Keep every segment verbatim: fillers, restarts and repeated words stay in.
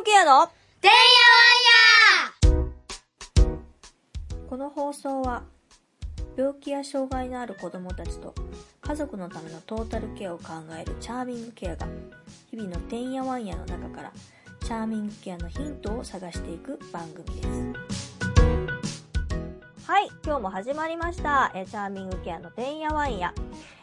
ムケアのてんやわんや。この放送は病気や障害のある子どもたちと家族のためのトータルケアを考えるチャーミングケアが日々のてんやわんやの中からチャーミングケアのヒントを探していく番組です。はい、今日も始まりました、えー、チャーミングケアのてんやわんや、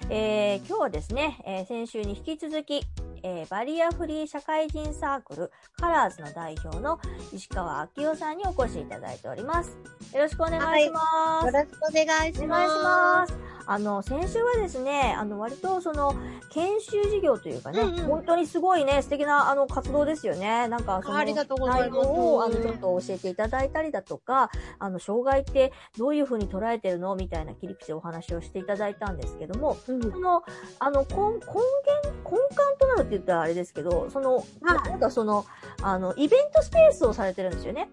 えー、今日はですね、えー、先週に引き続きえー、バリアフリー社会人サークルカラーズの代表の石川明夫さんにお越しいただいております。よろしくお願いします、はい、よろしくお願いします。あの先週はですね、あの割とその研修事業というかね、うんうん、本当にすごいね素敵なあの活動ですよね。なんかその内容をあのちょっと教えていただいたりだとか、あの障害ってどういうふうに捉えてるのみたいな切り口でお話をしていただいたんですけども、うん、そのあの根源根幹となるって言ったらあれですけど、そのなんかそのあのイベントスペースをされてるんですよね。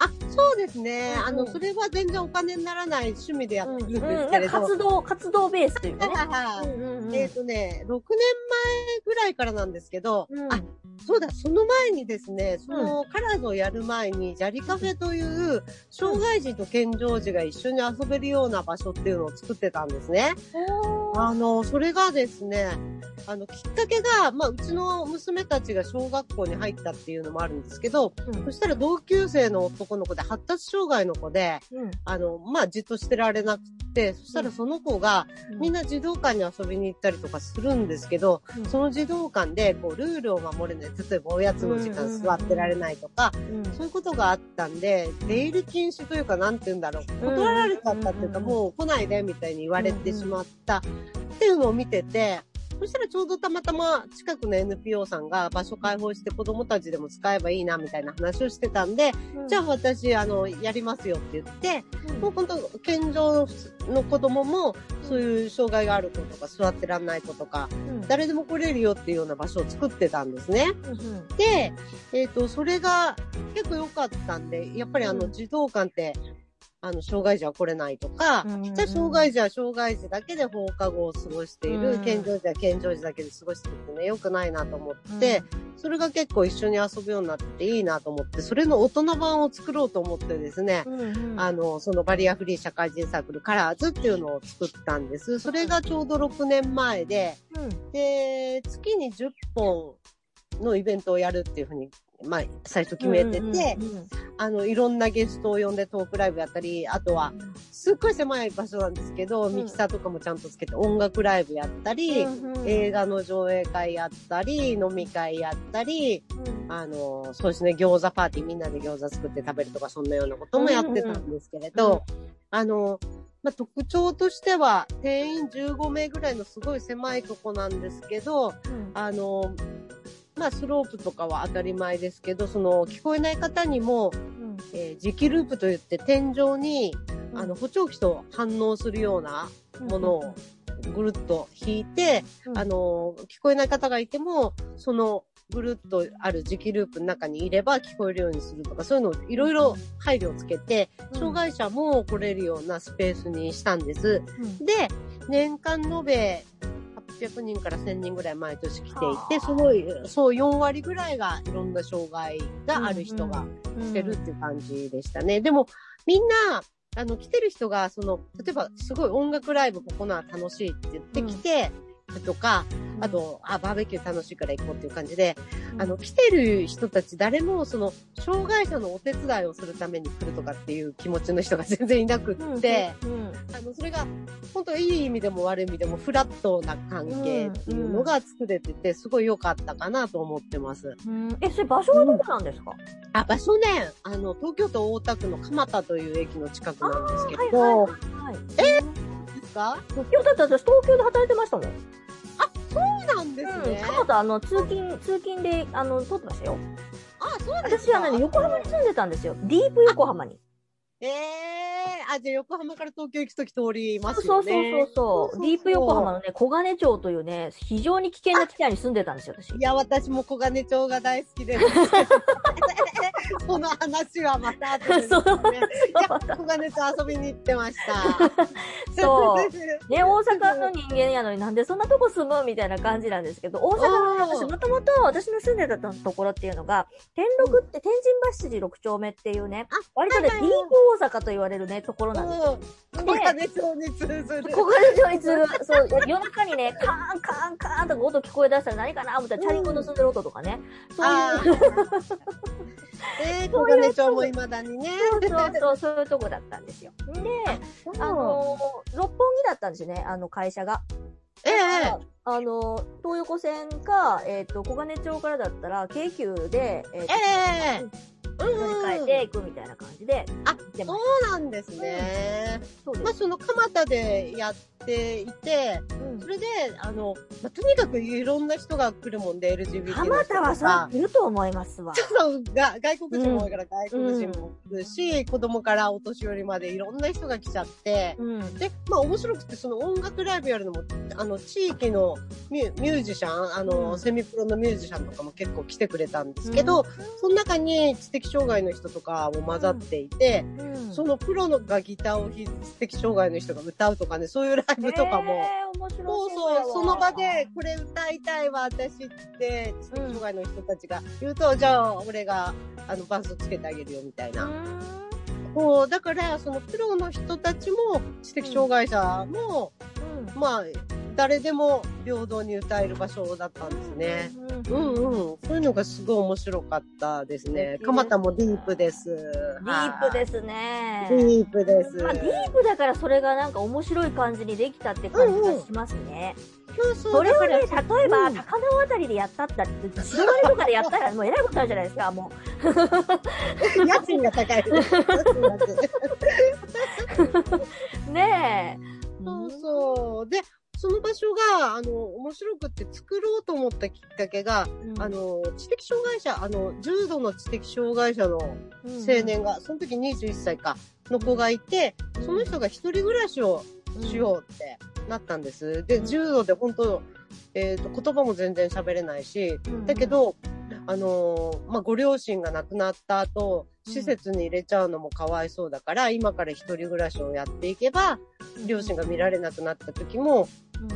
あ、そうですね。あの、うん、それは全然お金にならない趣味でやってるんですけれど、うんうん、活動活動ベースというかね。うんうんうん、えっとね、ろくねんまえぐらいからなんですけど、うん、あ、そうだ、その前にですね、そのカラーズをやる前にジャリカフェという障害児と健常児が一緒に遊べるような場所っていうのを作ってたんですね。うん、あのそれがですね、あのきっかけがまあうちの娘たちが小学校に入ったっていうのもあるんですけど、うん、そしたら同級生の男の子で発達障害の子で、うん、あのまあじっとしてられなくて、そしたらその子が、うん、みんな児童館に遊びに行ったりとかするんですけど、うん、その児童館でこうルールを守れない、例えばおやつの時間座ってられないとか、うん、そういうことがあったんで、出入り禁止というかなんて言うんだろう、断られちゃったっていうか、うん、もう来ないでみたいに言われてしまったっていうのを見てて、そしたらちょうどたまたま近くの エヌピーオー さんが場所開放して子供たちでも使えばいいなみたいな話をしてたんで、うん、じゃあ私あのやりますよって言って、うん、もう本当健常の子供もそういう障害がある子とか座ってらんない子とか、うん、誰でも来れるよっていうような場所を作ってたんですね。うん、で、えっと、それが結構良かったんで、やっぱりあの児童館って、うんあの、障害児は来れないとか、うんうん、じゃあ障害児は障害児だけで放課後を過ごしている、うん、健常児は健常児だけで過ごしているってね、良くないなと思って、うん、それが結構一緒に遊ぶようになってていいなと思って、それの大人版を作ろうと思ってですね、うんうん、あの、そのバリアフリー社会人サークルカラーズっていうのを作ったんです。それがちょうどろくねんまえで、うん、で、月にじゅっぽんのイベントをやるっていうふうに、まあ、最初決めてて、うんうんうん、あの、いろんなゲストを呼んでトークライブやったり、あとは、すっごい狭い場所なんですけど、うん、ミキサーとかもちゃんとつけて音楽ライブやったり、うんうん、映画の上映会やったり、飲み会やったり、うん、あの、そうですね、餃子パーティー、みんなで餃子作って食べるとか、そんなようなこともやってたんですけれど、うんうんうん、あの、まあ、特徴としては、定員じゅうごめいぐらいのすごい狭いとこなんですけど、うん、あの、まあ、スロープとかは当たり前ですけど、その聞こえない方にも、うんえー、磁気ループといって天井に、うん、あの補聴器と反応するようなものをぐるっと引いて、うん、あの聞こえない方がいてもそのぐるっとある磁気ループの中にいれば聞こえるようにするとか、そういうのをいろいろ配慮をつけて、うん、障害者も来れるようなスペースにしたんです。うん、で、年間延べはっぴゃくにんからせんにんぐらい毎年来ていて、すごい、そうよんわりぐらいがいろんな障害がある人が来てるっていう感じでしたね。うんうん、でもみんな、あの、来てる人が、その、例えばすごい音楽ライブここなら楽しいって言って来て、うん、とか、あと、あ、バーベキュー楽しいから行こうっていう感じで、うん、あの、来てる人たち誰もその、障害者のお手伝いをするために来るとかっていう気持ちの人が全然いなくって、うんうんうん、あの、それが、本当いい意味でも悪い意味でもフラットな関係っていうのが作れてて、すごい良かったかなと思ってます。うんうん、え、それ場所はどこなんですか？うん、あ、場所ね、あの、東京都大田区の蒲田という駅の近くなんですけど、はいはいはいはい、えー、ですか？今日だって私東京で働いてましたもん。そうなんですね。蒲田、あの、通勤、通勤で、あの、通ってましたよ。あ、そうですか。私はね、横浜に住んでたんですよ。ディープ横浜に。ええー、あ、じゃあ横浜から東京行くとき通りますよね。そうそうそうそう。ディープ横浜のね、小金町というね、非常に危険な地帯に住んでたんですよ、私。いや、私も小金町が大好きです。この話はまた後ですね。小金と遊びに行ってましたそうね、大阪の人間やのになんでそんなとこ住むみたいな感じなんですけど、大阪の私もともと私の住んでたところっていうのが天禄って、うん、天神橋筋ろく丁目っていうね、割とね、はいはい、リーク大阪と言われるねところなんですよ。小金町に通ずる小金町に通るそう夜中にねカーンカーンカーンとか音聞こえ出したら何かな思ったらチャリンコの住んでる音とかね、うん、そういうえー、小金町もいまだにねそうそうそう、そういうとこだったんですよ。で、あのー、六本木だったんですよね、あの会社が。ええー、あの東横線か、えー、と小金町からだったら京急で、えーとえー乗り換えていくみたいな感じで、あ、そうなんですね。うん、そうです。まあその蒲田でやっていて、うん、それであの、まあ、とにかくいろんな人が来るもんで エルジービーティー の人とか。蒲田はそういると思いますわ。そうが外国人も多いから外国人も来るし、うん、子供からお年寄りまでいろんな人が来ちゃって、うん、でまあ面白くてその音楽ライブやるのもあの地域のミュ、ミュージシャンあの、うん、セミプロのミュージシャンとかも結構来てくれたんですけど、うん、その中に知的障害の人とかも混ざっていて、うんうん、そのプロのがギターを知的障害の人が歌うとかね、そういうライブとかも、えー、そうそう、その場でこれ歌いたいわ私って知的障害の人たちが言うと、うん、じゃあ俺があの伴奏つけてあげるよみたいな、うん、こうだからそのプロの人たちも知的障害者も、うんうん、まあ誰でも平等に歌える場所だったんですね。うんうん、そういうのがすごい面白かったですね。蒲田もディープです。ディープですね。ディープです。まあディープだからそれがなんか面白い感じにできたって感じがしますね。うんうん、そうそう、それをね、例えば高輪あたりでやったったって、白金とかでやったらもうえらいことあるじゃないですか、もう。家賃が高い。ねえ。そうそう。で、その場所が、あの、面白くって作ろうと思ったきっかけが、うん、あの、知的障害者、あの、重度の知的障害者の青年が、うん、その時にじゅういっさいか、の子がいて、うん、その人が一人暮らしをしようってなったんです。うん、で、重度で本当、えっと、言葉も全然喋れないし、うん、だけど、あのー、まあ、ご両親が亡くなった後、施設に入れちゃうのもかわいそうだから、うん、今から一人暮らしをやっていけば、両親が見られなくなった時も、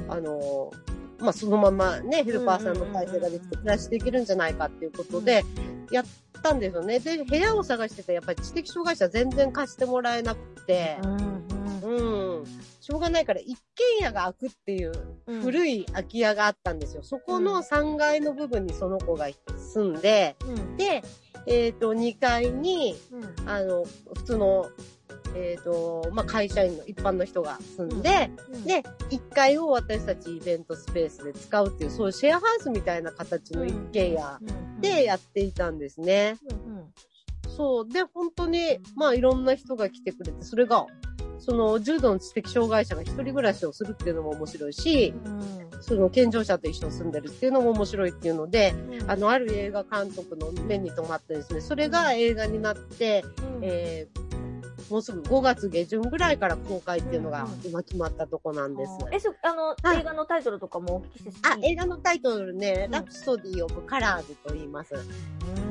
うん、あのー、まあ、そのままね、ヘルパーさんの体制ができて暮らしていけるんじゃないかっていうことで、やったんですよね。で、部屋を探してて、やっぱり知的障害者全然貸してもらえなくて、うん、うん、しょうがないから一軒家が開くっていう古い空き家があったんですよ。うん、そこのさんがいの部分にその子が住んで、うん、で、えっと、にかいに、うん、あの、普通の、えっと、まあ、会社員の一般の人が住んで、うんうん、で、いっかいを私たちイベントスペースで使うっていう、そういうシェアハウスみたいな形の一軒家でやっていたんですね。うんうん、そう。で、本当に、まあ、いろんな人が来てくれて、それが、その重度の知的障害者が一人暮らしをするっていうのも面白いし、うん、その健常者と一緒に住んでるっていうのも面白いっていうので、うん、あの、ある映画監督の目に留まってですね、それが映画になって、うん、えー、もうすぐごがつ下旬ぐらいから公開っていうのが今決まったとこなんです。うんうん、え、そ、あの、映画のタイトルとかもお聞きしていい？あ、映画のタイトルね、うん、ラプソディーオブカラーズと言います。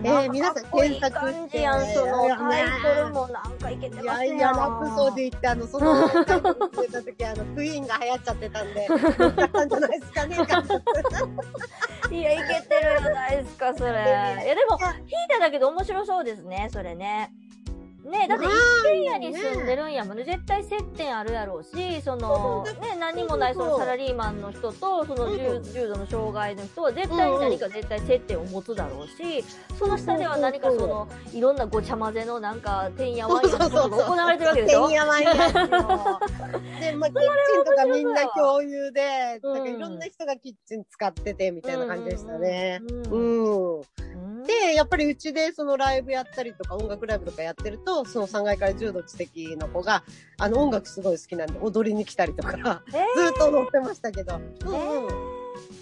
えー、皆さん検索して、ね、そのタイトルもなんかいけてますね。いやいや、ラプソディってあのそのタイトルつけた時あのクイーンが流行っちゃってたんで、だったんじゃないですかね。いや、いけてるじゃないですかそれ。いやでも聞いただけど面白そうですねそれね。ねえ、だって一軒家に住んでるんやもんね。絶対接点あるやろうし、その、ね、何もないそのサラリーマンの人と、その重度の障害の人は絶対に何か絶対接点を持つだろうし、その下では何かその、いろんなごちゃ混ぜのなんか、てんやわんやのことが行われてるわけでしょ。てんやわんやですよ。で、まあ、キッチンとかみんな共有で、なんかいろんな人がキッチン使ってて、みたいな感じでしたね。うん。で、やっぱりうちでそのライブやったりとか音楽ライブとかやってると、そのさんがいから重度知的の子が、あの音楽すごい好きなんで踊りに来たりとか、えー、ずっと踊ってましたけど。えー、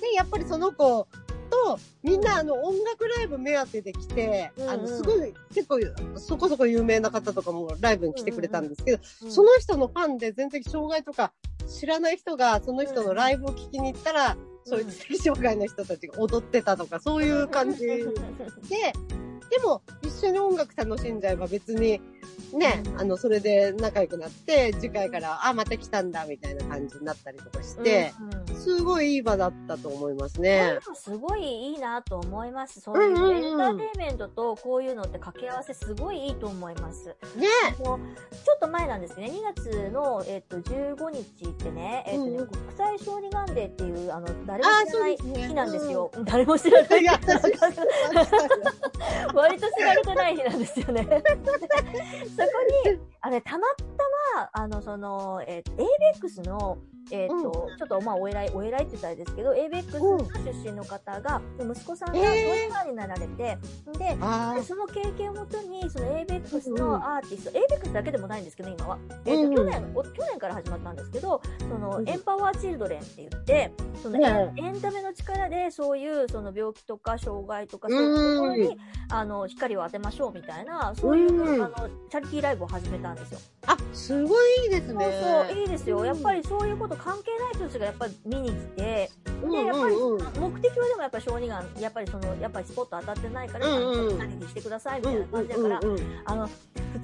で、やっぱりその子と、みんなあの音楽ライブ目当てで来て、うんうん、あのすごい、結構そこそこ有名な方とかもライブに来てくれたんですけど、うんうん、その人のファンで全然障害とか知らない人がその人のライブを聴きに行ったら、そういう知的障害の人たちが踊ってたとか、そういう感じで、でも一私の音楽楽しんじゃえば別にね、あのそれで仲良くなって次回からあまた来たんだみたいな感じになったりとかして、うんうん、すごいいい場だったと思いますね。すごいいいなと思います。そういう、うんうんうん、エンターテインメントとこういうのって掛け合わせすごいいいと思いますね。もうちょっと前なんですね、にがつの、えっと、じゅうごにちってね、えっとねうんうん、国際小児がんデーっていうあの誰も知らない日なんですよ。うんうん、誰も知らない割と知られてない日なんですよねそこにあれたまたまあのその、えー、エイベックス の、えーとうん、ちょっとまあお偉いお偉いって言ったらですけど エイベックス の出身の方が、うん、息子さんが小児がんになられて、えー、で, でその経験をもとにその エイベックス のアーティスト、うん、エイベックス だけでもないんですけど今は、えーとうん、去年お去年から始まったんですけどその、うん、エンパワーチルドレンって言ってその、ね、エンタメの力でそういうその病気とか障害とかそういうところに、うん、あの光を当てましょうみたいなそういう、うん、あのチャリティーライブを始めたんですよ。あ、すごいいいですね。そうそういいですよ。やっぱりそういうこと関係ない人たちがやっぱり見に来て、うんうんうん、でやっぱり目的はでもやっぱり小児がんやっぱりそのやっぱりスポット当たってないから何にしてくださいみたいな感じだから、うんうんうんうん、あの普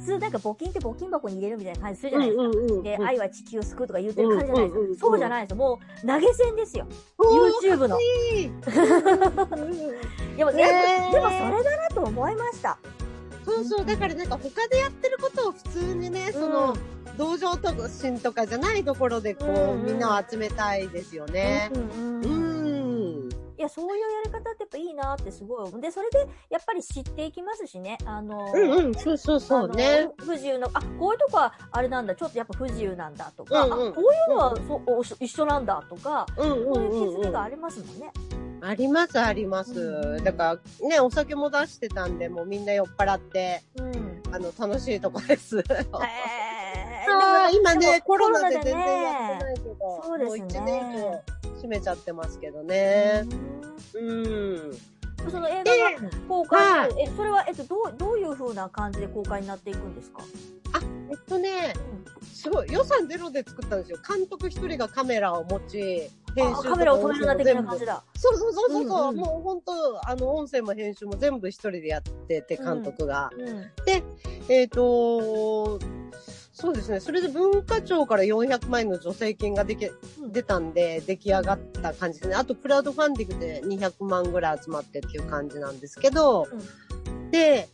通なんか募金って募金箱に入れるみたいな感じするじゃないですか、うんうんうん、で愛は地球を救うとか言ってる感じじゃないですか、うんうんうん、そうじゃないですよ。もう投げ銭ですよ YouTube のでも、えー、でもそれだなと思いました。そうそうだからなんか他でやってることを普通にね、うん、その同情心とかじゃないところでこう、うんうん、みんなを集めたいですよね、うんうんうん、いやそういうやり方ってやっぱいいなってすごいでそれでやっぱり知っていきますしねあのうんうんそうそうそうね不自由なあこういうとこはあれなんだちょっとやっぱ不自由なんだとか、うんうん、あこういうのはそ、うん、一緒なんだとか、うんうんうんうん、そういう気づきがありますもんね。ありますあります、うん、だからねお酒も出してたんでもうみんな酔っ払って、うん、あの楽しいとこです、えー、あ今ねコロナで全然やってないけどそうです、ね、もういちねん以上閉めちゃってますけどね。うんその映画が公開、えー、えそれは、えっと、どう、どういう風な感じで公開になっていくんですか？あ、えっとね、すごい予算ゼロで作ったんですよ。監督一人がカメラを持ち、編集とカメラを止めるな的な感じだ。そうそうそうそうそう、うんうん、もう本当あの音声も編集も全部一人でやってて監督が、うんうん、でえっとそうですね。それで文化庁からよんひゃくまんえんの助成金ができ、出たんで、出来上がった感じですね。あと、クラウドファンディングでにひゃくまんぐらい集まってっていう感じなんですけど、うん、で、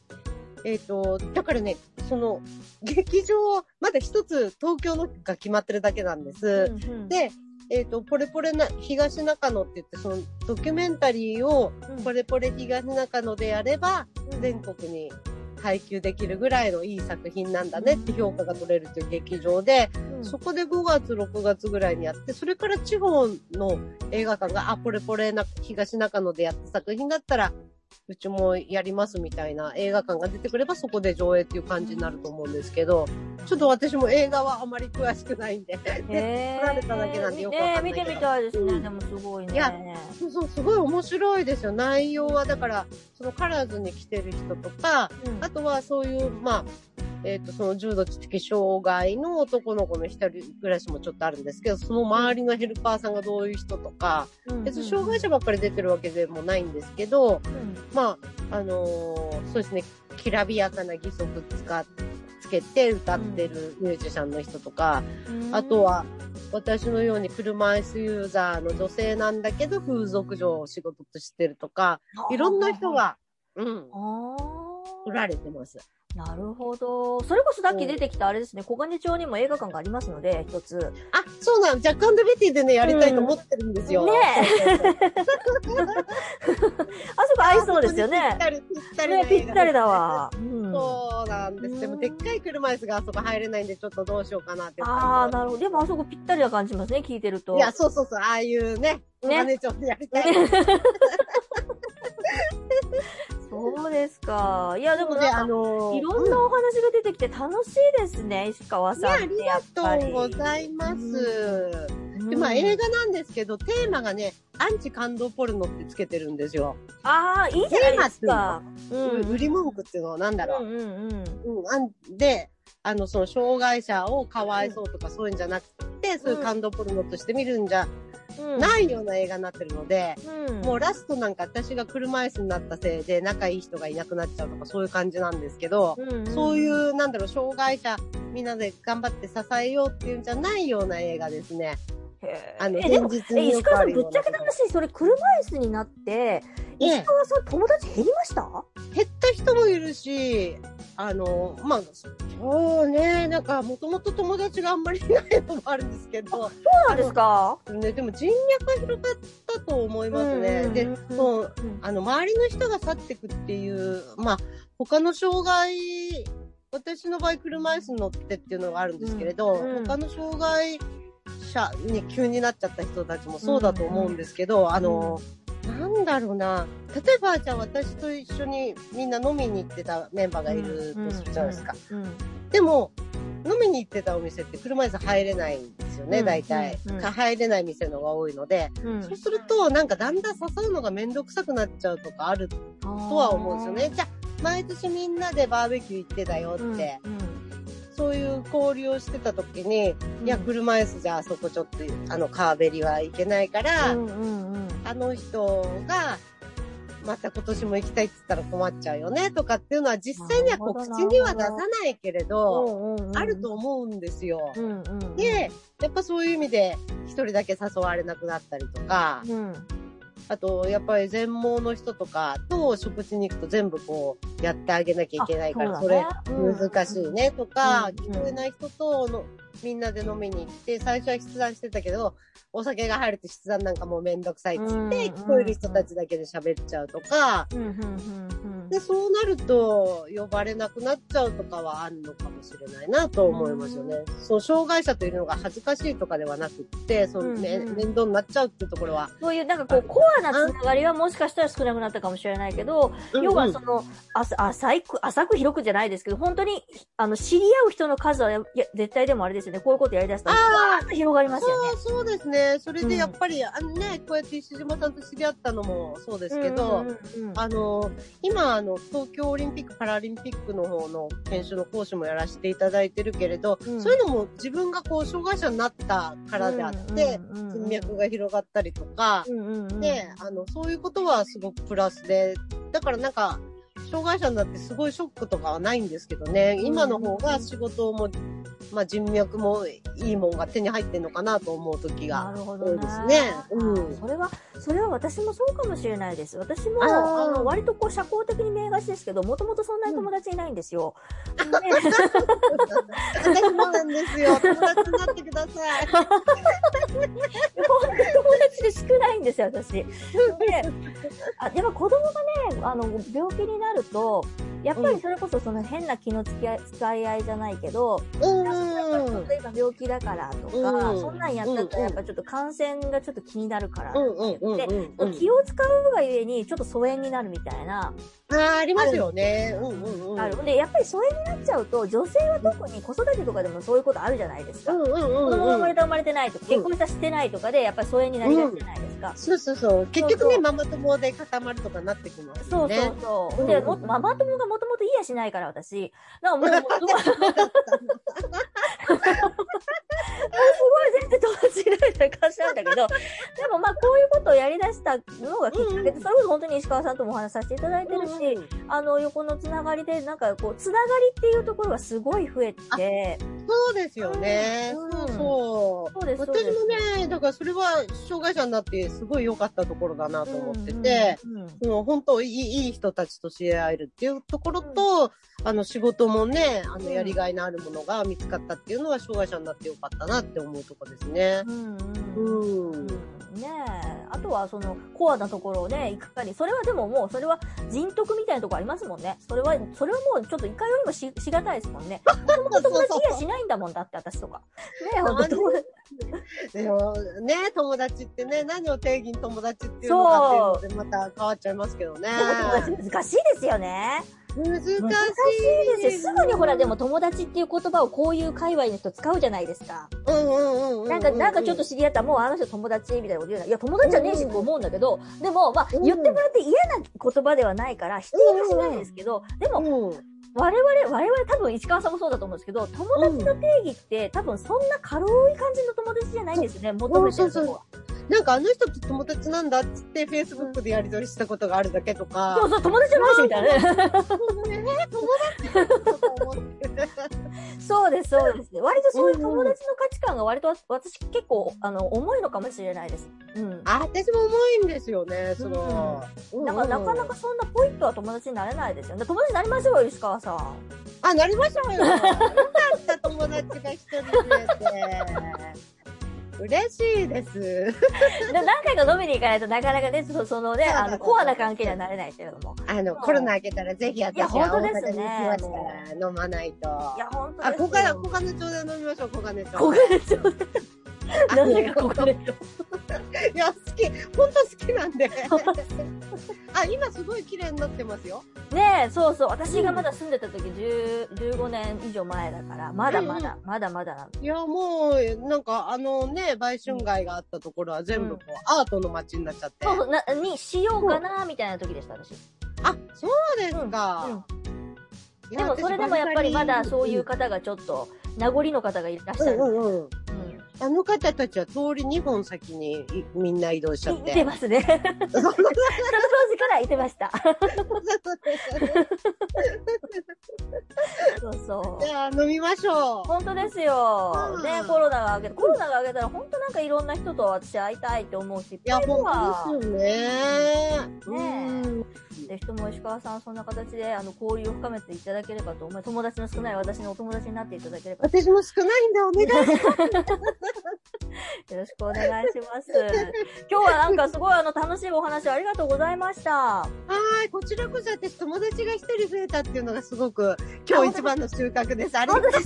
えっと、だからね、その、劇場、まだ一つ東京のが決まってるだけなんです。うんうん、で、えっと、ポレポレな、東中野って言って、そのドキュメンタリーをポレポレ東中野でやれば、全国に、配給できるぐらいのいい作品なんだねって評価が取れるという劇場で、うん、そこでごがつろくがつぐらいにやってそれから地方の映画館があポレポレな東中野でやった作品だったらうちもやりますみたいな映画館が出てくればそこで上映っていう感じになると思うんですけど、ちょっと私も映画はあまり詳しくないんでね、撮られただけなんでよくわかんないけど、ね、見てみたいですね、うん、でもすごいねいやそうそうすごい面白いですよ。内容はだからそのカラーズに来てる人とか、うん、あとはそういうまあえっと、その重度知的障害の男の子の一人暮らしもちょっとあるんですけど、その周りのヘルパーさんがどういう人とか、別に障害者ばっかり出てるわけでもないんですけど、うん、まあ、あのー、そうですね、きらびやかな義足使つけて歌ってるミュージシャンの人とか、うん、あとは、私のように車椅子ユーザーの女性なんだけど、風俗嬢を仕事としてるとか、いろんな人が、うん、おられてます。なるほど。それこそさっき出てきたあれですね、小金町にも映画館がありますので、一つ。あ、そうなの。ジャック&ベティでね、やりたいと思ってるんですよ。ねえ。あそこ合いそうですよね。ぴったり、ぴったり、ね。ぴったりだわ。うん、そうなんです。でも、でっかい車椅子があそこ入れないんで、ちょっとどうしようかなって。ああ、なるほど。でも、あそこぴったりな感じしますね、聞いてると。いや、そうそうそう。ああいうね、小金町でやりたい。ねそうですか。いやでもね、あのー、いろんなお話が出てきて楽しいですね、うん、石川さんってやっぱり。ありがとうございます。うん、でまあ映画なんですけどテーマがねアンチ感動ポルノってつけてるんですよ。ああいいじゃないですか。うん、売り文句っていうのはなんだろう。うんうんうん。うん、であのその障害者をかわいそうとかそういうんじゃなくて。うんって、そういう感動ポルノとして見るんじゃないような映画になってるので、うん、もうラストなんか私が車椅子になったせいで仲いい人がいなくなっちゃうとかそういう感じなんですけど、うんうん、そういうなんだろう、障害者みんなで頑張って支えようっていうんじゃないような映画ですね。あの、え、でも、え、石川さん、ぶっちゃけの話、それ車椅子になって、石川さん、友達減りました？減った人もいるし、あの、まあ、そうね、なんか、もともと友達があんまりいないのもあるんですけど。そうなんですか？ね、でも人脈が広かったと思いますね。で、もう、あの、周りの人が去ってくっていう、まあ、他の障害、私の場合、車椅子に乗ってっていうのがあるんですけれど、うんうん、他の障害、社に急になっちゃった人たちもそうだと思うんですけど、うん、あの、なんだろうな、例えばじゃあ私と一緒にみんな飲みに行ってたメンバーがいるとするじゃないですか、うんうん、でも飲みに行ってたお店って車椅子入れないんですよね、うん、大体、うん、入れない店の方が多いので、うん、そうするとなんかだんだん誘うのがめんどくさくなっちゃうとかあるとは思うんですよね。じゃあ毎年みんなでバーベキュー行ってたよって、うんうん、そういう交流をしてた時に、うん、いや車椅子じゃあそこちょっとあの川べりはいけないから、うんうんうん、あの人がまた今年も行きたいって言ったら困っちゃうよねとかっていうのは実際にはこう口には出さないけれど、あると思うんですよ、うんうんうん、でやっぱそういう意味で一人だけ誘われなくなったりとか、うん、あとやっぱり全盲の人とかと食事に行くと全部こうやってあげなきゃいけないからそれ難しいねとか、聞こえない人とのみんなで飲みに行って最初は筆談してたけどお酒が入ると筆談なんかもうめんどくさいっつって聞こえる人たちだけで喋っちゃうとかで、そうなると呼ばれなくなっちゃうとかはあるのかもしれないなと思いますよね。そう、障害者というのが恥ずかしいとかではなくってその、ね、面倒になっちゃうっていうところはそういうなんかこうコアなつながりはもしかしたら少なくなったかもしれないけど、要はその浅い浅く広くじゃないですけど本当にあの知り合う人の数は絶対でもあれですね、こういうことやりだしたらわーっと広がりますよね。そう、そうですね。それでやっぱり、うん、あのね、こうやって石島さんと知り合ったのもそうですけど、うんうんうん、あの今あの東京オリンピックパラリンピックの方の研修の講師もやらせていただいてるけれど、うん、そういうのも自分がこう障害者になったからであって、うんうんうん、人脈が広がったりとか、うんうんうん、であのそういうことはすごくプラスで、だからなんか障害者になってすごいショックとかはないんですけどね、今の方が仕事も、まあ、人脈もいいもんが手に入ってんのかなと思う時が多いですね。うん、それはそれは私もそうかもしれないです。私もああの割とこう社交的に見えがちですけど、もともとそんなに友達いないんですよ。うん、ね、私もなんですよ。友達になってください。友達で少ないんですよ私。で、あ、でも子供がねあの病気になるとやっぱりそれこそその変な気の付き合い、使い合いじゃないけど、うん、例えば病気だからとか、うん、そんなんやったらやっぱちょっと感染がちょっと気になるからって言って、で気を使うがゆえにちょっと疎遠になるみたいな、あー、ありますよね。うんうんうん。ある。でやっぱり疎遠になっちゃうと女性は特に子育てとかでもそういうことあるじゃないですか。うんうんうんうん、子供が生まれた生まれてないとか結婚したしてないとかでやっぱり疎遠になりがちじゃないですか。うん、そうそうそう。結局ね、ママ友で固まるとかなってきますよね。そうそうそう。で、うんうん、ママ友がもともといやしないから私なんかもうすごい全然友達いないみたいな感じなんだけど、でもまあこういうことをやりだしたのがきっかけで、それこそ本当に石川さんともお話しさせていただいてるし、うんうん、あの横のつながりでなんかこうつながりっていうところがすごい増えて、そうですよね、うん、そうそう、そうです、そうです。私もねだからそれは障害者になってすごい良かったところだなと思ってて、うんうんうん、本当いい、いい人たちと知り合えるっていうところと、うん、あの仕事もねあのやりがいのあるものが見つかったっていうのは障害者になって良かったなって思うところですね。うんうんうん、ねえ、あとはそのコアなところをねいかに、それはでももうそれは人徳みたいなところありますもんね。それはそれはもうちょっといかよりもししがたいですもんね。友達いやしないんだもんだって私とか。ねえ、本当友達。でもね友達ってね何を定義に友達っていうのかっていうのでまた変わっちゃいますけどね。でも友達難しいですよね。難しいですよ。すぐにほらでも友達っていう言葉をこういう界隈の人使うじゃないですか。うんうんうんうんうん。なんかなんかちょっと知り合ったらもうあの人友達みたいなこと言うな。いや友達じゃねえしと思うんだけど、でもまあ言ってもらって嫌な言葉ではないから否定はしないんですけど、でも。我々、我々多分市川さんもそうだと思うんですけど、友達の定義って、うん、多分そんな軽い感じの友達じゃないんですよね、求めてるとこは。なんかあの人と友達なんだっつってフェイスブックでやり取りしたことがあるだけとか、うん、そうそう友達じゃないしみたいなね友達とか思ってそうですそうです、ね、割とそういう友達の価値観が割と私結構あの重いのかもしれないです、うん、あ私も重いんですよねその、うん、だからなかなかそんなポイッとは友達になれないですよね。友達になりましょうよ石川さん。あなりましょうよよかった友達が一人増えて嬉しいです何回か飲みに行かないとなかなかね、そ, そのね、あの、コアな関係にはなれないけれども。あの、コロナ明けたらぜひ私は大阪に行きますから、飲まないと。いや、ほんとです。あ、小金、小金町で飲みましょう、小金町。小金町で。なんでか小金町。いや、好き。ほんと好きなんで。あ、今すごい綺麗になってますよ。ねえ、そうそう。私がまだ住んでた時、じゅうごねん以上前だから、まだまだ、うん、まだまだなんで。いや、もう、なんかあのね、売春街があったところは全部こう、うん、アートの街になっちゃってそうなにしようかなみたいな時でした私。あそうですか、うんうん、でもそれでもやっぱりまだそういう方がちょっと、うん、名残の方がいらっしゃる、うんうんうん、あの方たちは通りにほん先にみんな移動しちゃっていてますねその当時からいてましたそうそう。じゃあ飲みましょう。本当ですよ。うん、ねコロナが明けコロナが明けたら本当なんかいろんな人と私会いたいって思うし。いや本当ですよね。ねえ。ぜひとも石川さんそんな形であの交流を深めていただければと思い。友達の少ない私のお友達になっていただければ。私も少ないんだお願い。よろしくお願いします。今日はなんかすごいあの楽しいお話ありがとうございました。はいこちらこそ私友達が一人増えたっていうのがすごく今日一番の収穫です。ありがとうござい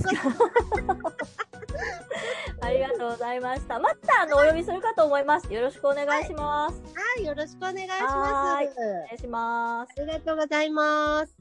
ありがとうございました。またあのお呼びするかと思います。よろしくお願いします。はい、はい、よろしくお願いします。はい、失礼します。ありがとうございます。